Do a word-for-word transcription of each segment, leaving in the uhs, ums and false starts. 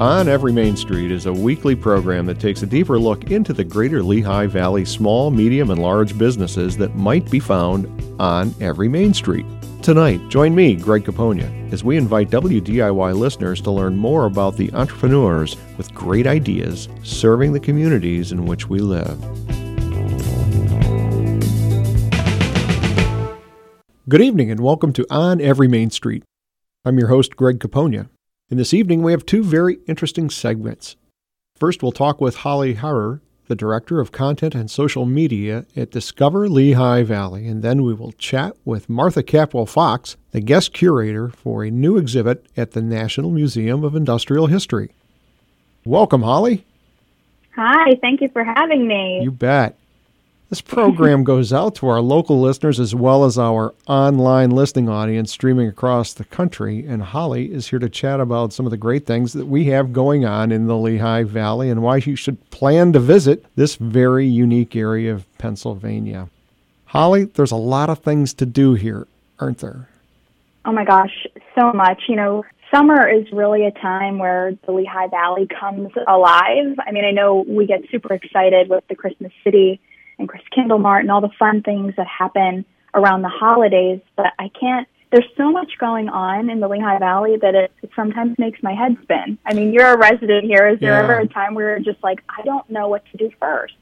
On Every Main Street is a weekly program that takes a deeper look into the greater Lehigh Valley small, medium, and large businesses that might be found on every Main Street. Tonight, join me, Greg Caponia, as we invite W D I Y listeners to learn more about the entrepreneurs with great ideas serving the communities in which we live. Good evening and welcome to On Every Main Street. I'm your host, Greg Caponia, and this evening we have two very interesting segments. First, we'll talk with Holly Harrar, the Director of Content and Social Media at Discover Lehigh Valley, and then we will chat with Martha Capwell Fox, the guest curator for a new exhibit at the National Museum of Industrial History. Welcome, Holly. Hi, thank you for having me. You bet. This program goes out to our local listeners as well as our online listening audience streaming across the country, and Holly is here to chat about some of the great things that we have going on in the Lehigh Valley and why you should plan to visit this very unique area of Pennsylvania. Holly, there's a lot of things to do here, aren't there? Oh my gosh, so much. You know, summer is really a time where the Lehigh Valley comes alive. I mean, I know we get super excited with the Christmas City and Chris Kindlemart and all the fun things that happen around the holidays, but I can't, there's so much going on in the Lehigh Valley that it, it sometimes makes my head spin. I mean, you're a resident here. Is there yeah. ever a time where you're just like, I don't know what to do first?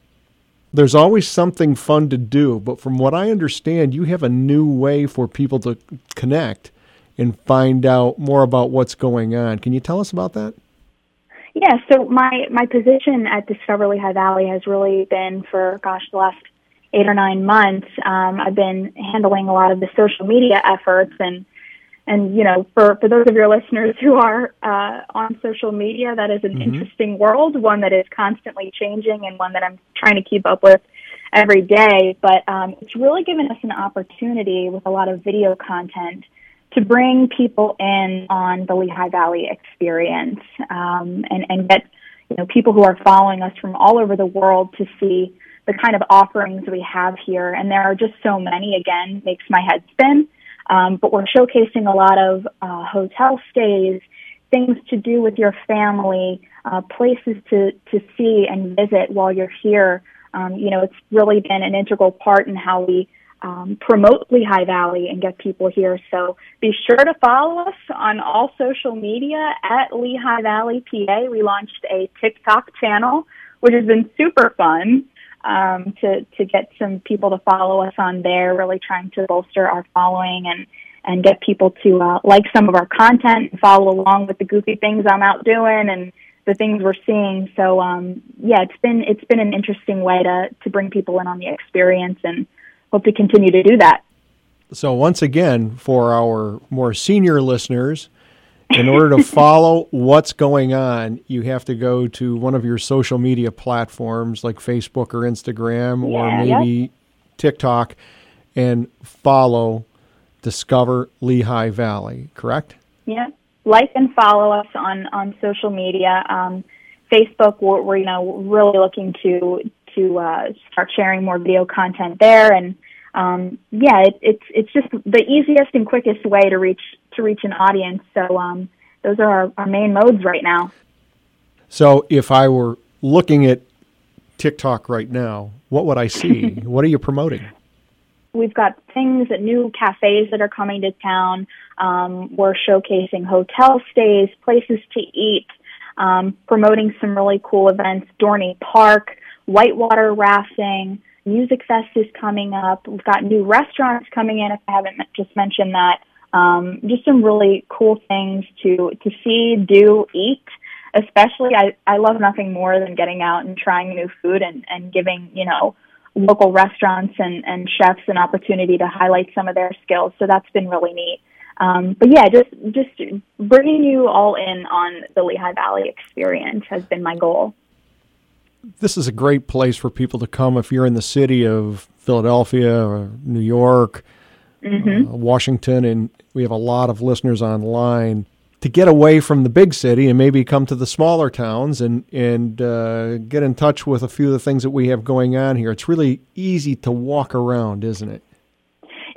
There's always something fun to do, but from what I understand, you have a new way for people to connect and find out more about what's going on. Can you tell us about that? Yeah, so my, my position at Discover Lehigh Valley has really been for, gosh, the last eight or nine months. Um, I've been handling a lot of the social media efforts. And, and you know, for, for those of your listeners who are uh, on social media, that is an mm-hmm. interesting world, one that is constantly changing and one that I'm trying to keep up with every day. But um, it's really given us an opportunity with a lot of video content to bring people in on the Lehigh Valley experience um, and, and get you know people who are following us from all over the world to see the kind of offerings we have here. And there are just so many, again, makes my head spin. Um, but we're showcasing a lot of uh, hotel stays, things to do with your family, uh, places to, to see and visit while you're here. Um, you know, it's really been an integral part in how we Um, promote Lehigh Valley and get people here. So be sure to follow us on all social media at Lehigh Valley P A. We launched a TikTok channel, which has been super fun um, to to get some people to follow us on there, really trying to bolster our following and, and get people to uh, like some of our content and follow along with the goofy things I'm out doing and the things we're seeing. So, um, yeah, it's been it's been an interesting way to, to bring people in on the experience, and hope to continue to do that. So once again, for our more senior listeners, in order to follow what's going on, you have to go to one of your social media platforms like Facebook or Instagram yeah, or maybe yep. TikTok and follow Discover Lehigh Valley, correct? Yeah. Like and follow us on, on social media. Um, Facebook, we're, we're you know, really looking to to uh, start sharing more video content there, and um, yeah, it, it's it's just the easiest and quickest way to reach to reach an audience. So um, those are our, our main modes right now. So if I were looking at TikTok right now, what would I see? What are you promoting? We've got things at new cafes that are coming to town. Um, we're showcasing hotel stays, places to eat, um, promoting some really cool events. Dorney Park, whitewater rafting, Music Fest is coming up. We've got new restaurants coming in, if I haven't just mentioned that. Um, just some really cool things to, to see, do, eat. Especially, I, I love nothing more than getting out and trying new food and, and giving, you know, local restaurants and, and chefs an opportunity to highlight some of their skills. So that's been really neat. Um, but yeah, just just bringing you all in on the Lehigh Valley experience has been my goal. This is a great place for people to come if you're in the city of Philadelphia or New York, mm-hmm. uh, Washington, and we have a lot of listeners online, to get away from the big city and maybe come to the smaller towns and, and uh, get in touch with a few of the things that we have going on here. It's really easy to walk around, isn't it?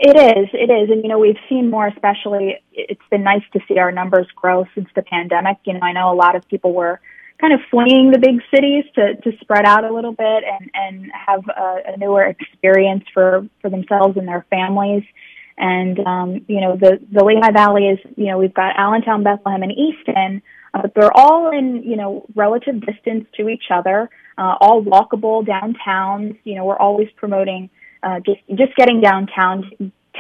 It is, it is. And, you know, we've seen more, especially, it's been nice to see our numbers grow since the pandemic. You know, I know a lot of people were kind of fleeing the big cities to, to spread out a little bit and, and have a, a newer experience for, for themselves and their families. And, um, you know, the, the Lehigh Valley is, you know, we've got Allentown, Bethlehem, and Easton, uh, but they're all in, you know, relative distance to each other, uh, all walkable downtowns. You know, we're always promoting Uh, just just getting downtown,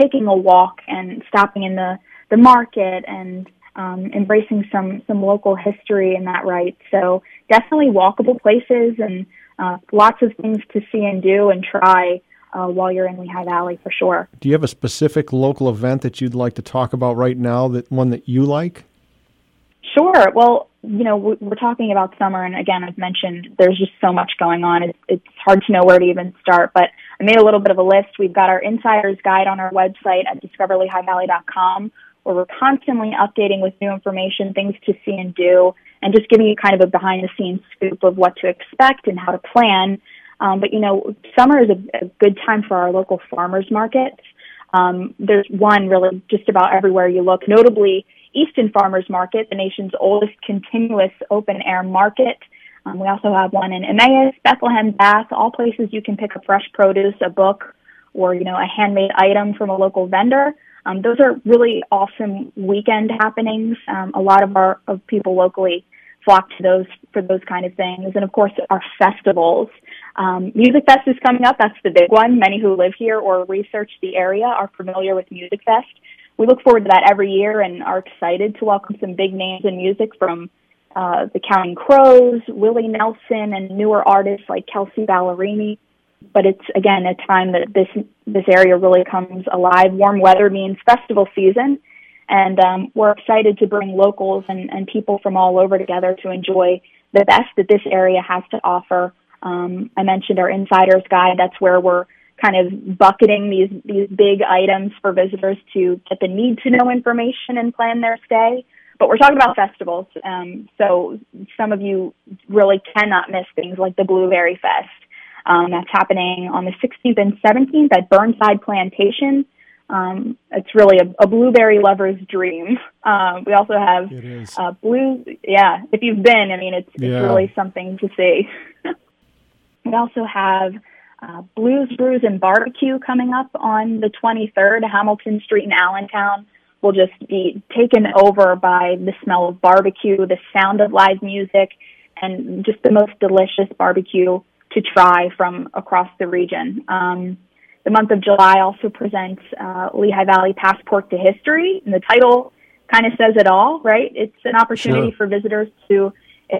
taking a walk, and stopping in the, the market, and um, embracing some, some local history in that right. So definitely walkable places and uh, lots of things to see and do and try uh, while you're in Lehigh Valley for sure. Do you have a specific local event that you'd like to talk about right now, that one that you like? Sure. Well, you know, we're talking about summer, and again, I've mentioned there's just so much going on. It's, it's hard to know where to even start, but I made a little bit of a list. We've got our insider's guide on our website at discover lehigh valley dot com, where we're constantly updating with new information, things to see and do, and just giving you kind of a behind-the-scenes scoop of what to expect and how to plan. Um, but, you know, summer is a, a good time for our local farmers markets. Um, there's one really just about everywhere you look, notably Easton Farmers Market, the nation's oldest continuous open-air market. Um, we also have one in Emmaus, Bethlehem, Bath, all places you can pick up fresh produce, a book, or, you know, a handmade item from a local vendor. Um, those are really awesome weekend happenings. Um, a lot of our of people locally flock to those for those kind of things. And, of course, our festivals. Um, Music Fest is coming up. That's the big one. Many who live here or research the area are familiar with Music Fest. We look forward to that every year and are excited to welcome some big names in music from uh, the Counting Crows, Willie Nelson, and newer artists like Kelsey Ballerini. But it's, again, a time that this this area really comes alive. Warm weather means festival season, and um, we're excited to bring locals and, and people from all over together to enjoy the best that this area has to offer. Um, I mentioned our Insider's Guide. That's where we're kind of bucketing these, these big items for visitors to get the need-to-know information and plan their stay. But we're talking about festivals, um, so some of you really cannot miss things like the Blueberry Fest. Um, that's happening on the sixteenth and seventeenth at Burnside Plantation. Um, it's really a, a blueberry lover's dream. Uh, we also have uh, blue, yeah, if you've been, I mean, it's, yeah. it's really something to see. We also have Uh, Blues, Brews, and Barbecue coming up on the twenty-third. Hamilton Street in Allentown will just be taken over by the smell of barbecue, the sound of live music, and just the most delicious barbecue to try from across the region. Um, the month of July also presents uh, Lehigh Valley Passport to History, and the title kind of says it all, right? It's an opportunity sure. for visitors to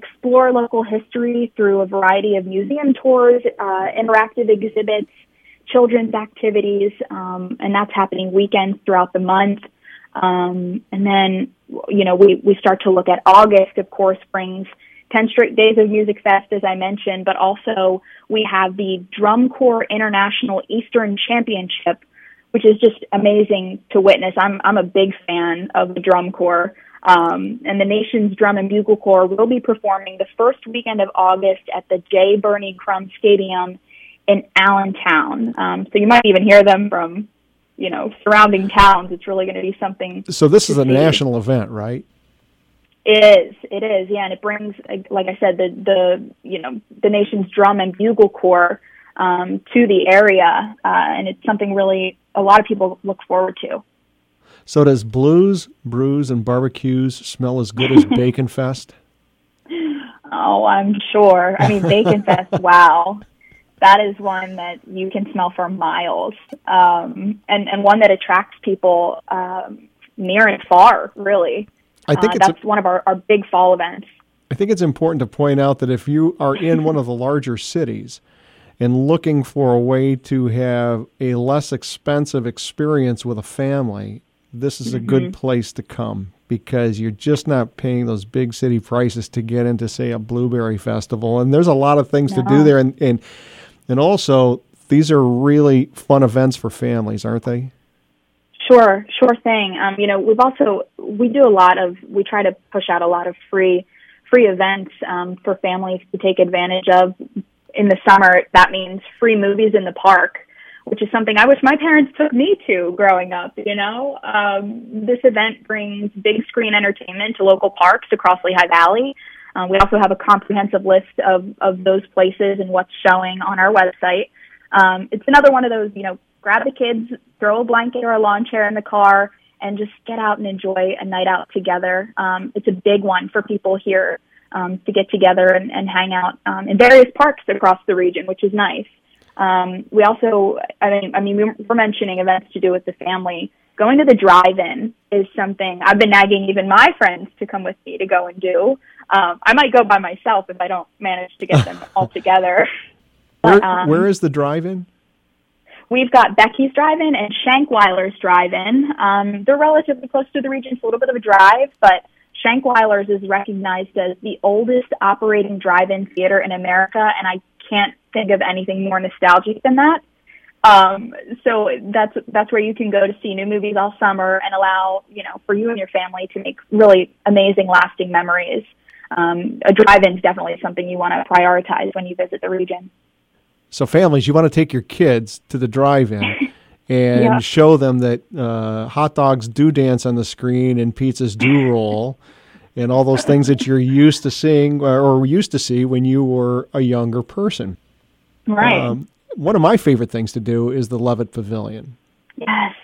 explore local history through a variety of museum tours, uh, interactive exhibits, children's activities, um, and that's happening weekends throughout the month. Um, and then, you know, we, we start to look at August, of course, brings ten straight days of Music Fest, as I mentioned, but also we have the Drum Corps International Eastern Championship, which is just amazing to witness. I'm, I'm a big fan of the Drum Corps. Um, and the nation's Drum and Bugle Corps will be performing the first weekend of August at the J. Bernie Crum Stadium in Allentown. Um, so you might even hear them from, you know, surrounding towns. It's really going to be something. So this is a see. national event, right? It is. It is. Yeah, and it brings, like I said, the the you know the nation's Drum and Bugle Corps um, to the area, uh, and it's something really a lot of people look forward to. So does Blues, Brews, and Barbecues smell as good as Bacon Fest? Oh, I'm sure. I mean, Bacon Fest, wow. That is one that you can smell for miles, um, and, and one that attracts people um, near and far, really. I think uh, it's that's a, one of our, our big fall events. I think it's important to point out that if you are in one of the larger cities and looking for a way to have a less expensive experience with a family, this is a mm-hmm. good place to come, because you're just not paying those big city prices to get into, say, a blueberry festival. And there's a lot of things no. to do there. And, and and also, these are really fun events for families, aren't they? Sure, sure thing. Um, you know, we've also, we do a lot of, we try to push out a lot of free, free events um, for families to take advantage of. In the summer, that means free movies in the park. which is something I wish my parents took me to growing up, you know. Um, this event brings big screen entertainment to local parks across Lehigh Valley. Uh, we also have a comprehensive list of, of those places and what's showing on our website. Um, it's another one of those, you know, grab the kids, throw a blanket or a lawn chair in the car, and just get out and enjoy a night out together. Um, it's a big one for people here um, to get together and, and hang out um, in various parks across the region, which is nice. Um, we also, I mean, I mean, we're mentioning events to do with the family. Going to the drive-in is something I've been nagging even my friends to come with me to go and do. Um, I might go by myself if I don't manage to get them all together. But, um, where, where is the drive-in? We've got Becky's drive-in and Shankweiler's drive-in. Um, they're relatively close to the region. It's a little bit of a drive, but Shankweiler's is recognized as the oldest operating drive-in theater in America, and I can't think of anything more nostalgic than that. Um, so that's that's where you can go to see new movies all summer and allow, you know, for you and your family to make really amazing, lasting memories. Um, a drive-in is definitely something you want to prioritize when you visit the region. So families, you want to take your kids to the drive-in and yeah. show them that uh, hot dogs do dance on the screen and pizzas do roll and all those things that you're used to seeing or used to see when you were a younger person. Right. Um, one of my favorite things to do is the Levitt Pavilion. Yes.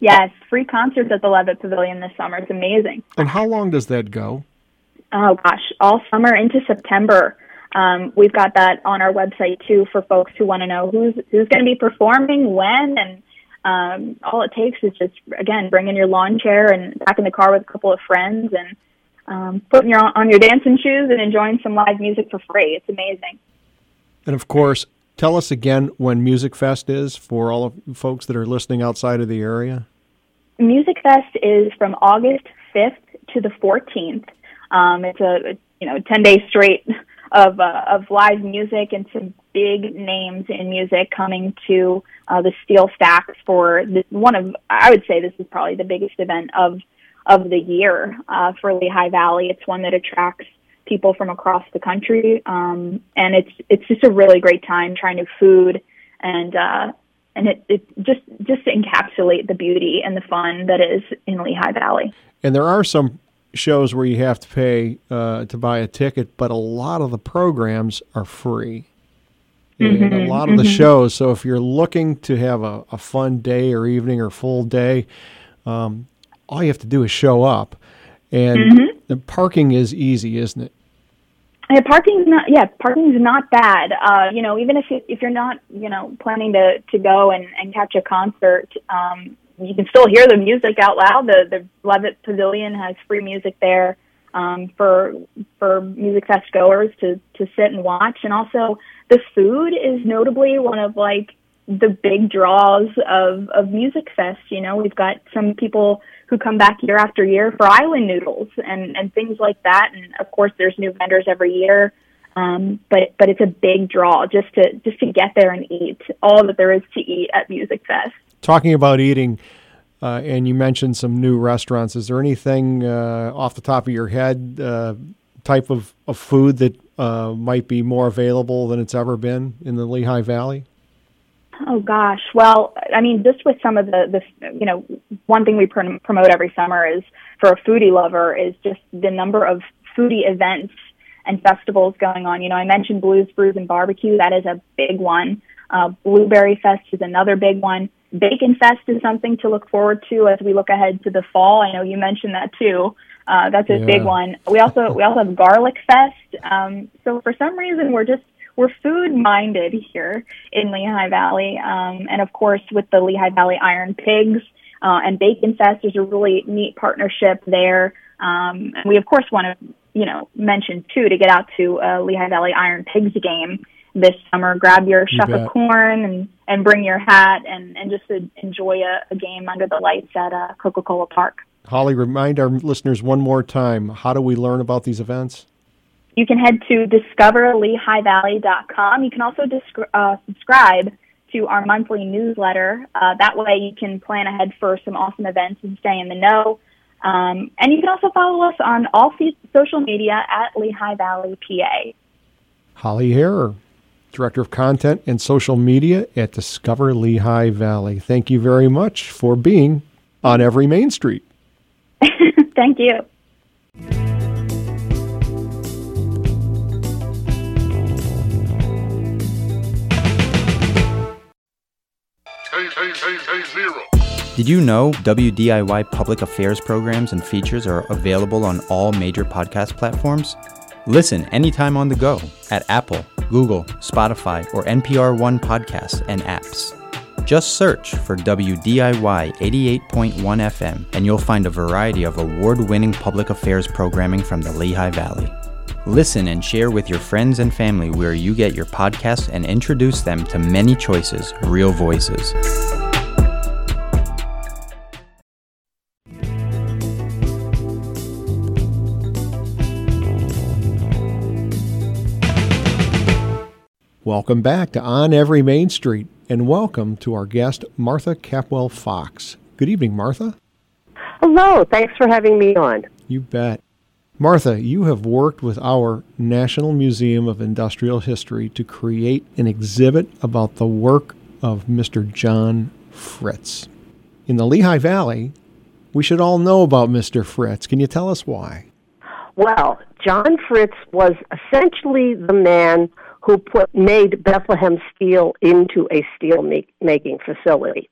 Yes. Free concerts at the Levitt Pavilion this summer. It's amazing. And how long does that go? Oh, gosh. All summer into September. Um, we've got that on our website, too, for folks who want to know who's who's going to be performing, when, and um, all it takes is just, again, bring in your lawn chair and back in the car with a couple of friends and um, putting your, on your dancing shoes and enjoying some live music for free. It's amazing. And, of course, tell us again when Music Fest is for all of folks that are listening outside of the area. Music Fest is from August fifth to the fourteenth. Um, it's a, you know, ten days straight of uh, of live music and some big names in music coming to uh, the SteelStacks for the, one of, I would say this is probably the biggest event of of the year uh, for Lehigh Valley. It's one that attracts people from across the country, um, and it's it's just a really great time trying new food and uh, and it, it just just to encapsulate the beauty and the fun that is in Lehigh Valley. And there are some shows where you have to pay uh, to buy a ticket, but a lot of the programs are free. Mm-hmm, and a lot of mm-hmm. the shows. So if you're looking to have a, a fun day or evening or full day, um, all you have to do is show up. And mm-hmm. the parking is easy, isn't it? Yeah, parking's not, yeah, parking's not bad. Uh, you know, even if, you, if you're not, you know, planning to, to go and, and catch a concert, um, you can still hear the music out loud. The the Levitt Pavilion has free music there um, for for Music Fest goers to, to sit and watch. And also the food is notably one of like the big draws of, of Music Fest. You know, we've got some people who come back year after year for island noodles and, and things like that. And of course there's new vendors every year. Um, but, but it's a big draw just to, just to get there and eat all that there is to eat at Music Fest. Talking about eating, uh, and you mentioned some new restaurants. Is there anything uh, off the top of your head, uh, type of, of food that uh, might be more available than it's ever been in the Lehigh Valley? Oh, gosh. Well, I mean, just with some of the, the you know, one thing we pr- promote every summer is, for a foodie lover, is just the number of foodie events and festivals going on. You know, I mentioned Blues, Brews, and Barbecue. That is a big one. Uh, Blueberry Fest is another big one. Bacon Fest is something to look forward to as we look ahead to the fall. I know you mentioned that too. Uh, that's a yeah. big one. We also we also have Garlic Fest. Um, so for some reason we're just we're food minded here in Lehigh Valley, um, and of course with the Lehigh Valley Iron Pigs uh, and Bacon Fest, there's a really neat partnership there. Um, and we of course want to you know mention too to get out to a Lehigh Valley Iron Pigs game this summer. Grab your shuck of corn and, and bring your hat and, and just enjoy a, a game under the lights at uh, Coca-Cola Park. Holly, remind our listeners one more time, how do we learn about these events? You can head to discover lehigh valley dot com. You can also disc- uh, subscribe to our monthly newsletter. Uh, that way you can plan ahead for some awesome events and stay in the know. Um, and you can also follow us on all social media at Lehigh Valley P A. Holly Harrar. Director of Content and Social Media at Discover Lehigh Valley. Thank you very much for being on Every Main Street. Thank you. Did you know W D I Y public affairs programs and features are available on all major podcast platforms? Listen anytime on the go at Apple, Google, Spotify, or N P R One podcasts and apps. Just search for W D I Y eighty-eight point one F M and you'll find a variety of award-winning public affairs programming from the Lehigh Valley. Listen and share with your friends and family where you get your podcasts and introduce them to many choices, real voices. Welcome back to On Every Main Street, and welcome to our guest, Martha Capwell Fox. Good evening, Martha. Hello. Thanks for having me on. You bet. Martha, you have worked with our National Museum of Industrial History to create an exhibit about the work of Mister John Fritz. In the Lehigh Valley, we should all know about Mister Fritz. Can you tell us why? Well, John Fritz was essentially the man who put, made Bethlehem Steel into a steel make, making facility.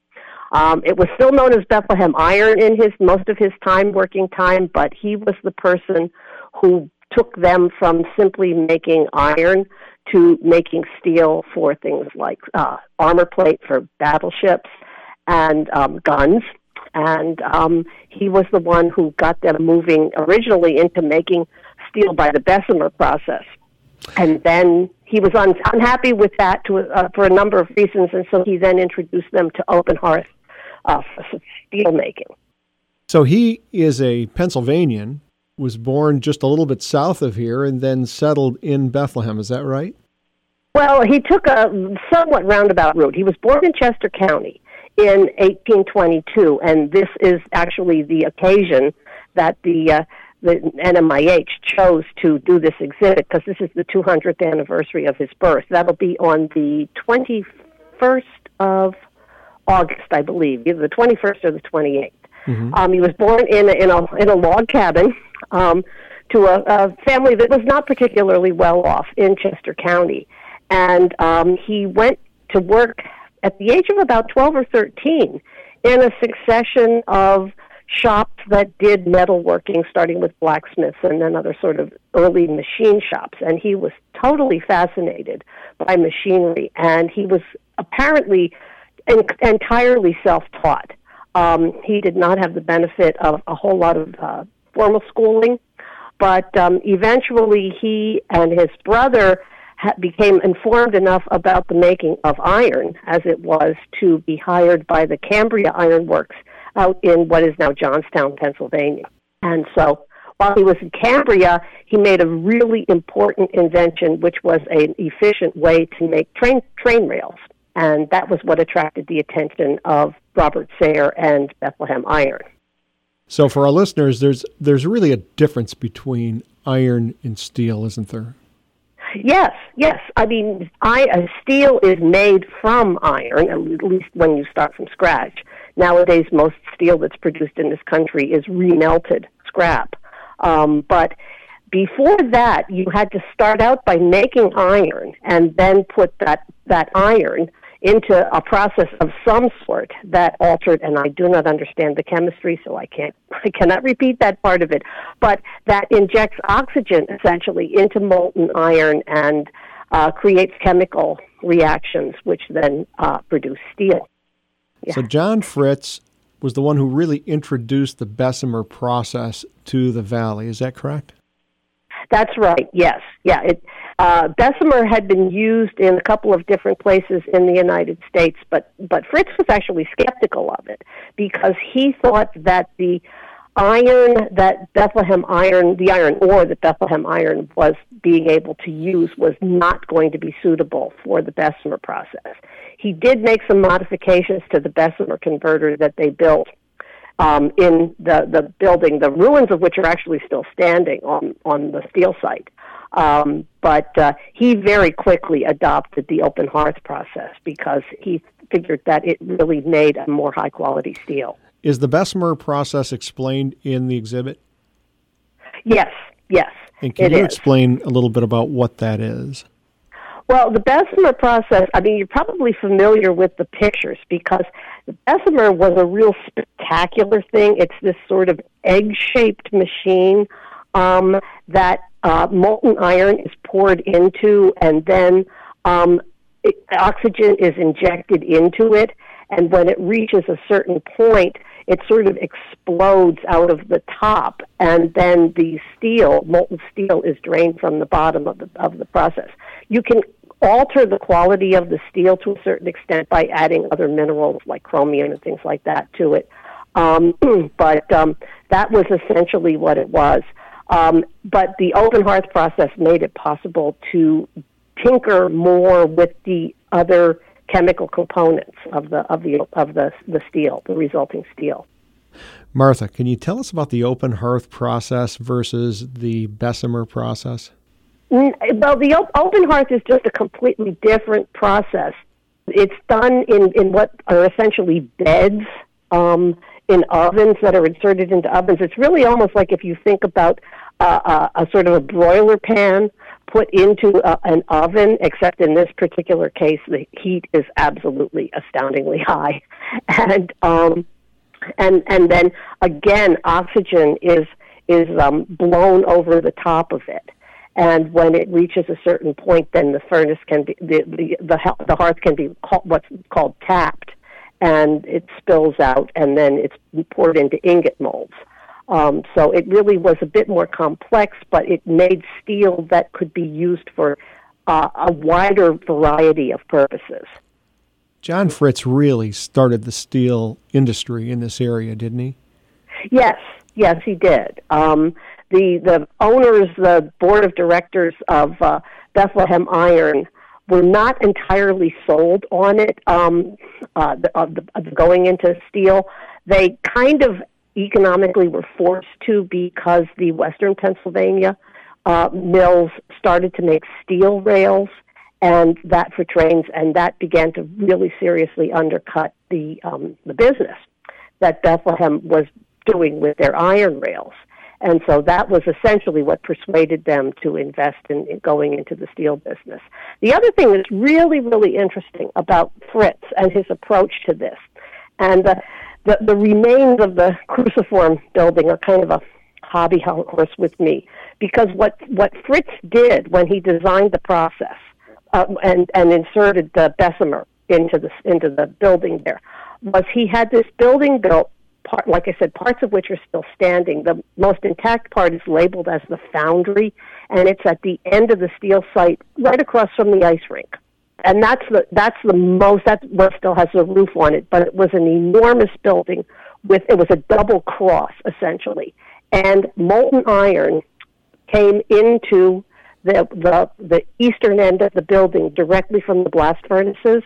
Um, it was still known as Bethlehem Iron in his most of his time, working time, but he was the person who took them from simply making iron to making steel for things like uh, armor plate for battleships and um, guns. And um, he was the one who got them moving originally into making steel by the Bessemer process. And then he was un- unhappy with that to, uh, for a number of reasons, and so he then introduced them to open hearth uh, steel making. So he is a Pennsylvanian, was born just a little bit south of here, and then settled in Bethlehem. Is that right? Well, he took a somewhat roundabout route. He was born in Chester County in eighteen twenty-two, and this is actually the occasion that the uh, the N M I H chose to do this exhibit because this is the two hundredth anniversary of his birth. That'll be on the twenty-first of August, I believe, either the twenty-first or the twenty-eighth. Mm-hmm. Um, he was born in a, in a in a log cabin um, to a, a family that was not particularly well off in Chester County, and um, he went to work at the age of about twelve or thirteen in a succession of shops that did metalworking, starting with blacksmiths and then other sort of early machine shops. And he was totally fascinated by machinery, and he was apparently en- entirely self-taught. Um, he did not have the benefit of a whole lot of uh, formal schooling, but um, eventually he and his brother ha- became informed enough about the making of iron, as it was, to be hired by the Cambria Iron Works out in what is now Johnstown, Pennsylvania. And so while he was in Cambria, he made a really important invention, which was an efficient way to make train train rails. And that was what attracted the attention of Robert Sayre and Bethlehem Iron. So for our listeners, there's there's really a difference between iron and steel, isn't there? Yes, yes. I mean, I, uh, steel is made from iron, at least when you start from scratch. Nowadays, most steel that's produced in this country is remelted scrap. Um, but before that, you had to start out by making iron and then put that, that iron into a process of some sort that altered, and I do not understand the chemistry, so I can't, I cannot repeat that part of it, but that injects oxygen, essentially, into molten iron and uh, creates chemical reactions, which then uh, produce steel. Yeah. So John Fritz was the one who really introduced the Bessemer process to the valley. Is that correct? That's right, yes. Yeah, it, uh, Bessemer had been used in a couple of different places in the United States, but, but Fritz was actually skeptical of it because he thought that the iron that Bethlehem Iron, the iron ore that Bethlehem Iron was being able to use was not going to be suitable for the Bessemer process. He did make some modifications to the Bessemer converter that they built Um, in the, the building, the ruins of which are actually still standing on, on the steel site. Um, but uh, he very quickly adopted the open hearth process because he figured that it really made a more high-quality steel. Is the Bessemer process explained in the exhibit? Yes, yes, And can you is. explain a little bit about what that is? Well, the Bessemer process, I mean, you're probably familiar with the pictures because the Bessemer was a real spectacular thing. It's this sort of egg-shaped machine um, that uh, molten iron is poured into, and then um, it, oxygen is injected into it. And when it reaches a certain point, it sort of explodes out of the top, and then the steel, molten steel, is drained from the bottom of the of the process. You can alter the quality of the steel to a certain extent by adding other minerals like chromium and things like that to it. Um, but um, that was essentially what it was. Um, but the open hearth process made it possible to tinker more with the other chemical components of the of the of the the steel, the resulting steel. Martha, can you tell us about the open hearth process versus the Bessemer process? Well, the op- open hearth is just a completely different process. It's done in, in what are essentially beds um, in ovens that are inserted into ovens. It's really almost like if you think about uh, a, a sort of a broiler pan put into a, an oven, except in this particular case, the heat is absolutely astoundingly high. And um, and and then, again, oxygen is, is um, blown over the top of it. And when it reaches a certain point, then the furnace can be, the the the, the hearth can be called, what's called tapped, and it spills out, and then it's poured into ingot molds. Um, so it really was a bit more complex, but it made steel that could be used for uh, a wider variety of purposes. John Fritz really started the steel industry in this area, didn't he? Yes, yes, he did. Um, The the owners, the board of directors of uh, Bethlehem Iron, were not entirely sold on it, um, uh, the, uh, the, the going into steel. They kind of economically were forced to because the Western Pennsylvania uh, mills started to make steel rails and that for trains, and that began to really seriously undercut the um, the business that Bethlehem was doing with their iron rails. And so that was essentially what persuaded them to invest in, in going into the steel business. The other thing that's really, really interesting about Fritz and his approach to this, and the, the, the remains of the cruciform building are kind of a hobby horse with me, because what, what Fritz did when he designed the process uh, and, and inserted the Bessemer into the, into the building there was he had this building built. Part, like I said, parts of which are still standing. The most intact part is labeled as the foundry, and it's at the end of the steel site, right across from the ice rink. And that's the that's the most that's what still has a roof on it. But it was an enormous building with it was a double cross essentially, and molten iron came into the the the eastern end of the building directly from the blast furnaces.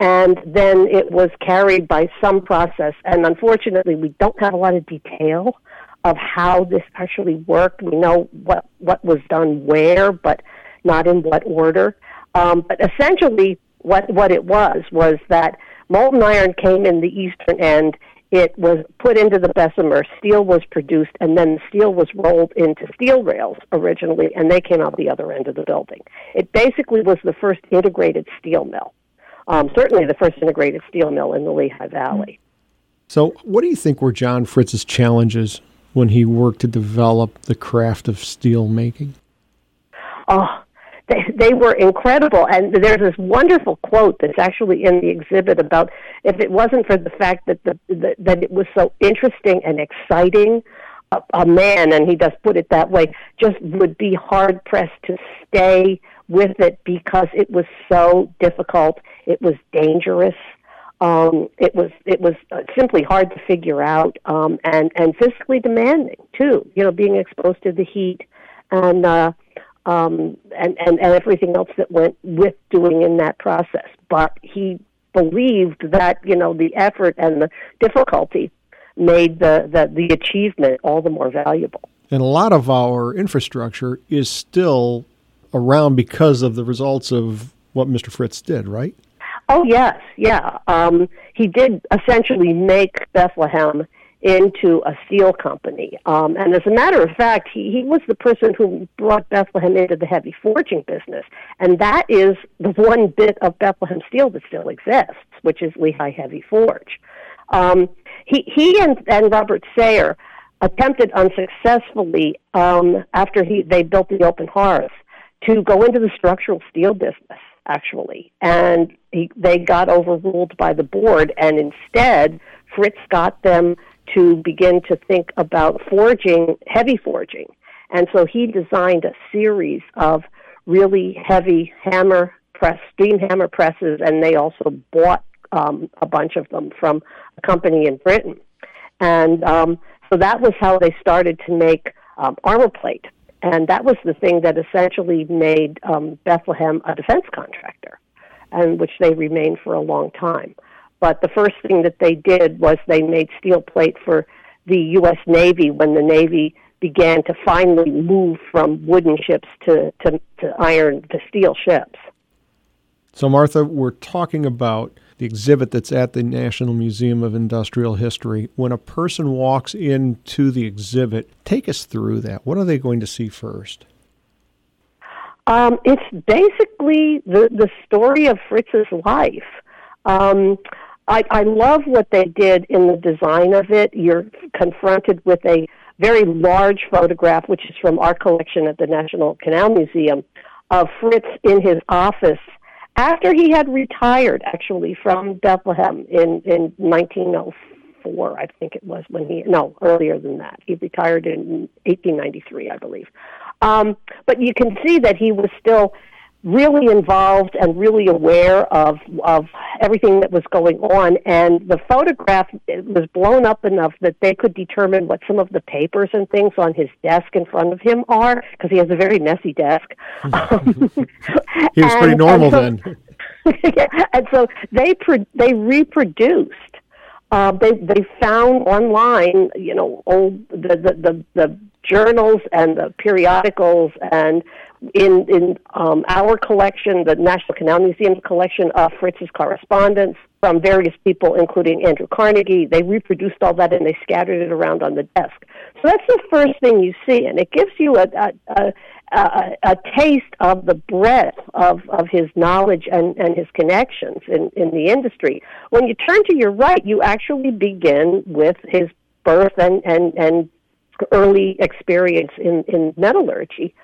And then it was carried by some process. And unfortunately, we don't have a lot of detail of how this actually worked. We know what, what was done where, but not in what order. Um, but essentially, what, what it was, was that molten iron came in the eastern end. It was put into the Bessemer. Steel was produced, and then steel was rolled into steel rails originally, and they came out the other end of the building. It basically was the first integrated steel mill. Um, certainly the first integrated steel mill in the Lehigh Valley. So what do you think were John Fritz's challenges when he worked to develop the craft of steel making? Oh, they, they were incredible. And there's this wonderful quote that's actually in the exhibit about if it wasn't for the fact that, the, the, that it was so interesting and exciting, a, a man, and he does put it that way, just would be hard-pressed to stay with it because it was so difficult. It was dangerous. Um, it was it was simply hard to figure out, um, and and physically demanding too. You know, being exposed to the heat and uh, um, and and and everything else that went with doing in that process. But he believed that you know the effort and the difficulty made the the, the achievement all the more valuable. And a lot of our infrastructure is still around because of the results of what Mister Fritz did, right? Oh, yes, yeah. Um, he did essentially make Bethlehem into a steel company. Um, and as a matter of fact, he, he was the person who brought Bethlehem into the heavy forging business. And that is the one bit of Bethlehem steel that still exists, which is Lehigh Heavy Forge. Um, he he and, and Robert Sayre attempted unsuccessfully um, after he they built the open hearth to go into the structural steel business, actually. And he, they got overruled by the board, and instead Fritz got them to begin to think about forging, heavy forging. And so he designed a series of really heavy hammer press, steam hammer presses, and they also bought um, a bunch of them from a company in Britain. And um, so that was how they started to make um, armor plate. And that was the thing that essentially made um, Bethlehem a defense contractor, and which they remained for a long time. But the first thing that they did was they made steel plate for the U S Navy when the Navy began to finally move from wooden ships to, to, to iron, to steel ships. So, Martha, we're talking about the exhibit that's at the National Museum of Industrial History. When a person walks into the exhibit, take us through that. What are they going to see first? Um, it's basically the, the story of Fritz's life. Um, I, I love what they did in the design of it. You're confronted with a very large photograph, which is from our collection at the National Canal Museum, of Fritz in his office after he had retired, actually, from Bethlehem in, in nineteen oh four, I think it was, when he, no, earlier than that. He retired in eighteen ninety-three, I believe. Um, but you can see that he was still really involved and really aware of of everything that was going on, and the photograph was blown up enough that they could determine what some of the papers and things on his desk in front of him are, because he has a very messy desk. Um, he was and, pretty normal and so, then. Yeah, and so they pro- they reproduced. Uh, they they found online, you know, old the the the, the journals and the periodicals, and in in um, our collection, the National Canal Museum collection, of Fritz's correspondence from various people, including Andrew Carnegie. They reproduced all that and they scattered it around on the desk. So that's the first thing you see, and it gives you a a, a, a, a taste of the breadth of, of his knowledge and, and his connections in, in the industry. When you turn to your right, you actually begin with his birth and, and, and early experience in, in metallurgy,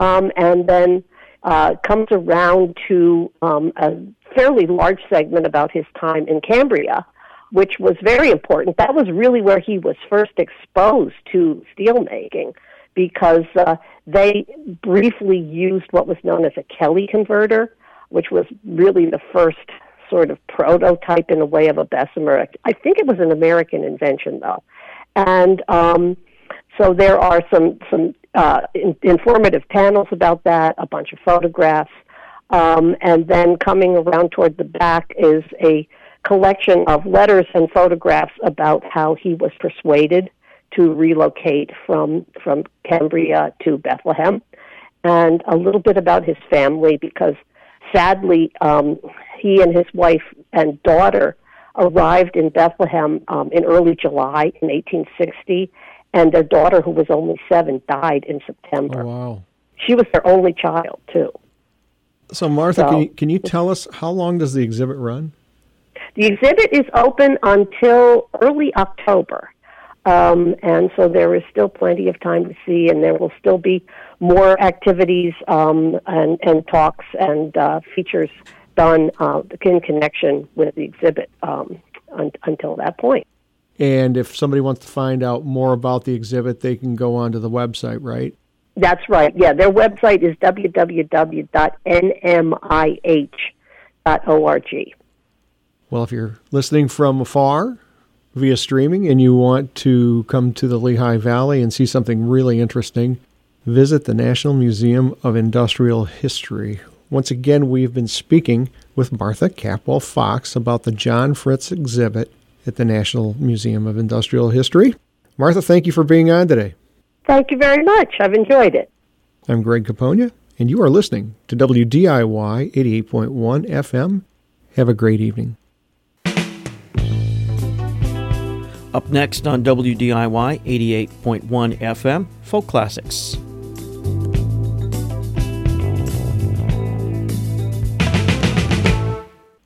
um, and then uh, comes around to um, a fairly large segment about his time in Cambria, which was very important. That was really where he was first exposed to steelmaking, because uh, they briefly used what was known as a Kelly converter, which was really the first sort of prototype in a way of a Bessemer. I think it was an American invention, though. And um, so there are some some uh, in, informative panels about that, a bunch of photographs, um, and then coming around toward the back is a collection of letters and photographs about how he was persuaded to relocate from from Cambria to Bethlehem, and a little bit about his family, because sadly um, he and his wife and daughter arrived in Bethlehem um, in early July in eighteen sixty. And their daughter, who was only seven, died in September. Oh, wow. She was their only child, too. So, Martha, so, can, you, can you tell us, how long does the exhibit run? The exhibit is open until early October. Um, and so there is still plenty of time to see, and there will still be more activities um, and, and talks and uh, features done uh, in connection with the exhibit um, un- until that point. And if somebody wants to find out more about the exhibit, they can go onto the website, right? That's right. Yeah, their website is w w w dot n m i h dot org. Well, if you're listening from afar via streaming and you want to come to the Lehigh Valley and see something really interesting, visit the National Museum of Industrial History. Once again, we've been speaking with Martha Capwell Fox about the John Fritz exhibit at the National Museum of Industrial History. Martha, thank you for being on today. Thank you very much. I've enjoyed it. I'm Greg Caponia, and you are listening to W D I Y eighty-eight point one F M. Have a great evening. Up next on W D I Y eighty-eight point one F M, folk classics.